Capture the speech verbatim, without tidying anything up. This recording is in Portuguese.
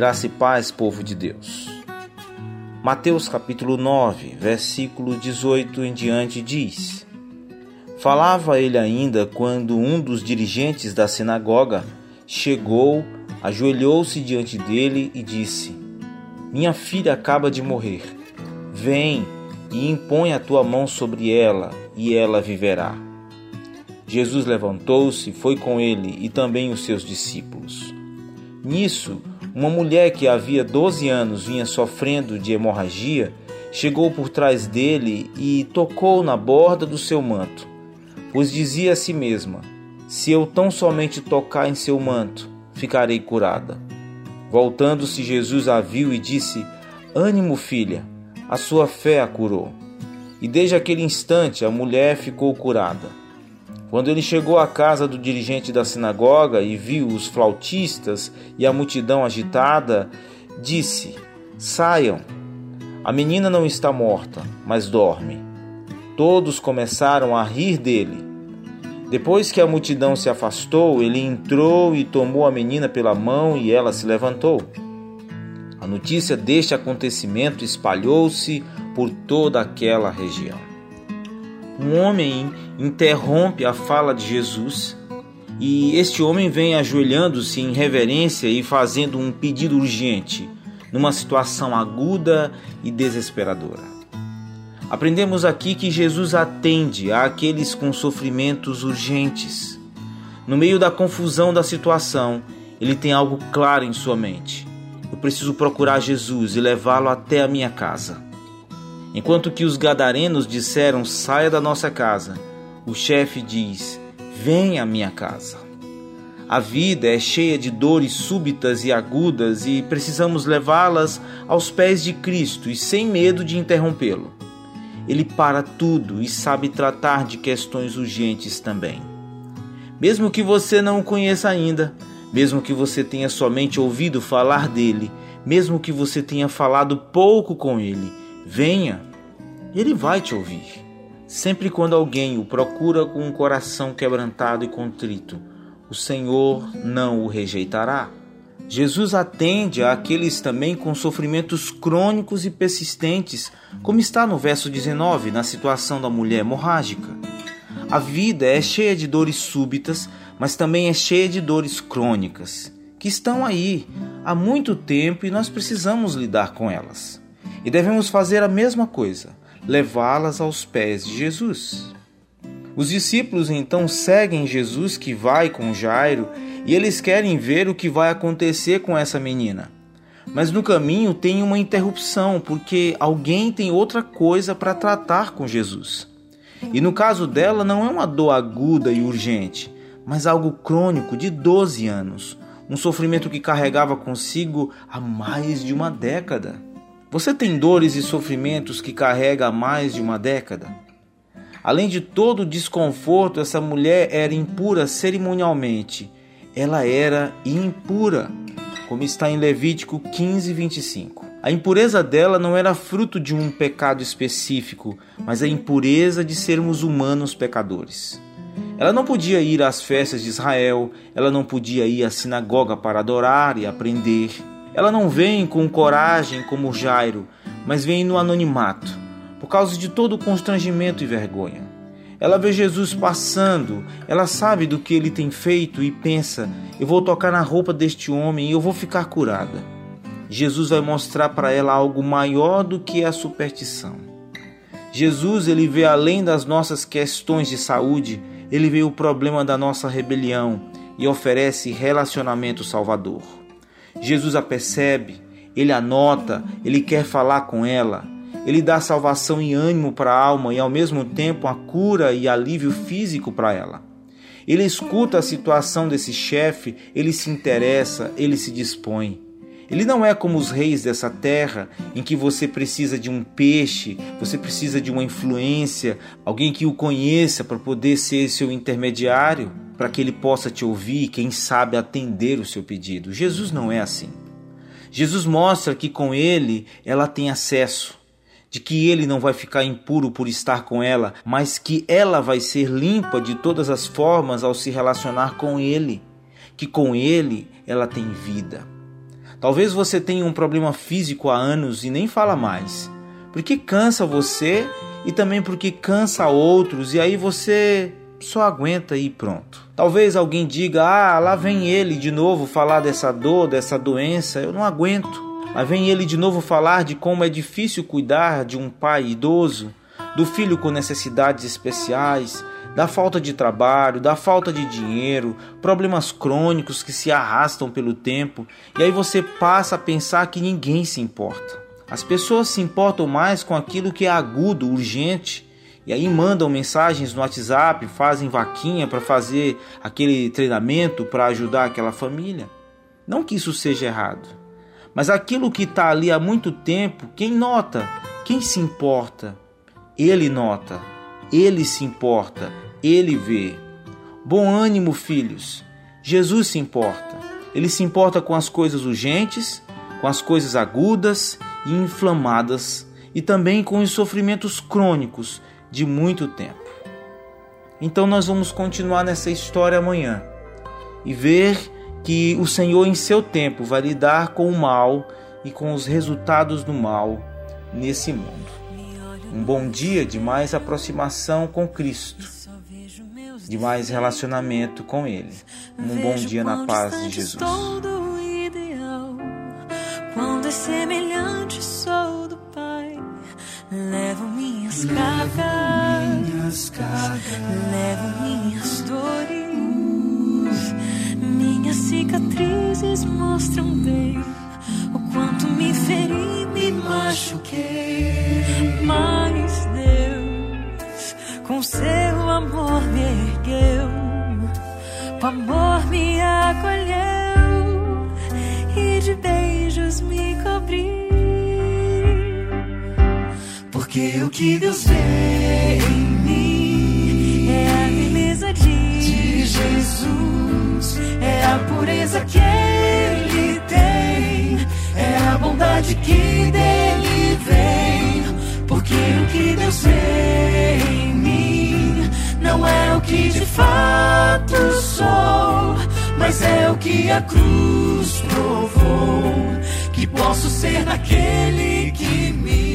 Graça e paz, povo de Deus. Mateus capítulo nove, versículo dezoito em diante diz: Falava ele ainda quando um dos dirigentes da sinagoga chegou, ajoelhou-se diante dele e disse: Minha filha acaba de morrer. Vem e impõe a tua mão sobre ela e ela viverá. Jesus levantou-se e foi com ele e também os seus discípulos. Nisso, uma mulher que havia doze anos vinha sofrendo de hemorragia, chegou por trás dele e tocou na borda do seu manto, pois dizia a si mesma: se eu tão somente tocar em seu manto, ficarei curada. Voltando-se, Jesus a viu e disse: Ânimo, filha, a sua fé a curou. E desde aquele instante a mulher ficou curada. Quando ele chegou à casa do dirigente da sinagoga e viu os flautistas e a multidão agitada, disse: Saiam, a menina não está morta, mas dorme. Todos começaram a rir dele. Depois que a multidão se afastou, ele entrou e tomou a menina pela mão e ela se levantou. A notícia deste acontecimento espalhou-se por toda aquela região. Um homem interrompe a fala de Jesus e este homem vem ajoelhando-se em reverência e fazendo um pedido urgente, numa situação aguda e desesperadora. Aprendemos aqui que Jesus atende àqueles com sofrimentos urgentes. No meio da confusão da situação, ele tem algo claro em sua mente: eu preciso procurar Jesus e levá-lo até a minha casa. Enquanto que os gadarenos disseram: saia da nossa casa, o chefe diz: vem à minha casa. A vida é cheia de dores súbitas e agudas e precisamos levá-las aos pés de Cristo e sem medo de interrompê-lo. Ele para tudo e sabe tratar de questões urgentes também. Mesmo que você não o conheça ainda, mesmo que você tenha somente ouvido falar dele, mesmo que você tenha falado pouco com ele, venha, ele vai te ouvir. Sempre quando alguém o procura com um coração quebrantado e contrito, o Senhor não o rejeitará. Jesus atende àqueles também com sofrimentos crônicos e persistentes, como está no verso dezenove, na situação da mulher hemorrágica. A vida é cheia de dores súbitas, mas também é cheia de dores crônicas, que estão aí há muito tempo e nós precisamos lidar com elas. E devemos fazer a mesma coisa, levá-las aos pés de Jesus. Os discípulos então seguem Jesus, que vai com Jairo, e eles querem ver o que vai acontecer com essa menina. Mas no caminho tem uma interrupção, porque alguém tem outra coisa para tratar com Jesus. E no caso dela não é uma dor aguda e urgente, mas algo crônico de doze anos, um sofrimento que carregava consigo há mais de uma década. Você tem dores e sofrimentos que carrega há mais de uma década? Além de todo o desconforto, essa mulher era impura cerimonialmente. Ela era impura, como está em Levítico quinze, vinte e cinco. A impureza dela não era fruto de um pecado específico, mas a impureza de sermos humanos pecadores. Ela não podia ir às festas de Israel, ela não podia ir à sinagoga para adorar e aprender. Ela não vem com coragem como Jairo, mas vem no anonimato, por causa de todo o constrangimento e vergonha. Ela vê Jesus passando, ela sabe do que ele tem feito e pensa: eu vou tocar na roupa deste homem e eu vou ficar curada. Jesus vai mostrar para ela algo maior do que a superstição. Jesus, ele vê além das nossas questões de saúde, ele vê o problema da nossa rebelião e oferece relacionamento salvador. Jesus a percebe, ele anota, ele quer falar com ela. Ele dá salvação e ânimo para a alma e ao mesmo tempo a cura e alívio físico para ela. Ele escuta a situação desse chefe, ele se interessa, ele se dispõe. Ele não é como os reis dessa terra, em que você precisa de um peixe, você precisa de uma influência, alguém que o conheça para poder ser seu intermediário, para que ele possa te ouvir e, quem sabe, atender o seu pedido. Jesus não é assim. Jesus mostra que com ele ela tem acesso, de que ele não vai ficar impuro por estar com ela, mas que ela vai ser limpa de todas as formas ao se relacionar com ele, que com ele ela tem vida. Talvez você tenha um problema físico há anos e nem fala mais, porque cansa você e também porque cansa outros, e aí você só aguenta e pronto. Talvez alguém diga, ah, lá vem ele de novo falar dessa dor, dessa doença, eu não aguento. Lá vem ele de novo falar de como é difícil cuidar de um pai idoso, do filho com necessidades especiais, da falta de trabalho, da falta de dinheiro, problemas crônicos que se arrastam pelo tempo, e aí você passa a pensar que ninguém se importa. As pessoas se importam mais com aquilo que é agudo, urgente, e aí mandam mensagens no WhatsApp, fazem vaquinha para fazer aquele treinamento para ajudar aquela família. Não que isso seja errado, mas aquilo que está ali há muito tempo, quem nota? Quem se importa? Ele nota. Ele se importa, Ele vê. Bom ânimo, filhos. Jesus se importa. Ele se importa com as coisas urgentes, com as coisas agudas e inflamadas, e também com os sofrimentos crônicos de muito tempo. Então nós vamos continuar nessa história amanhã e ver que o Senhor em seu tempo vai lidar com o mal e com os resultados do mal nesse mundo. Um bom dia de mais aproximação com Cristo, de mais relacionamento com Ele. Um bom dia na paz de Jesus. Quando é semelhante sou do Pai, levo minhas cargas, levo minhas dores, minhas cicatrizes mostram bem o quanto me feri, me machuquei. Mas Deus, com seu amor me ergueu, com amor me acolheu e de beijos me cobriu. Porque o que Deus vê em mim é a beleza de, de Jesus, é a pureza que Ele tem, é a bondade que dele vem. Porque o que Deus vê em mim não é o que de fato sou, mas é o que a cruz provou, que posso ser naquele que me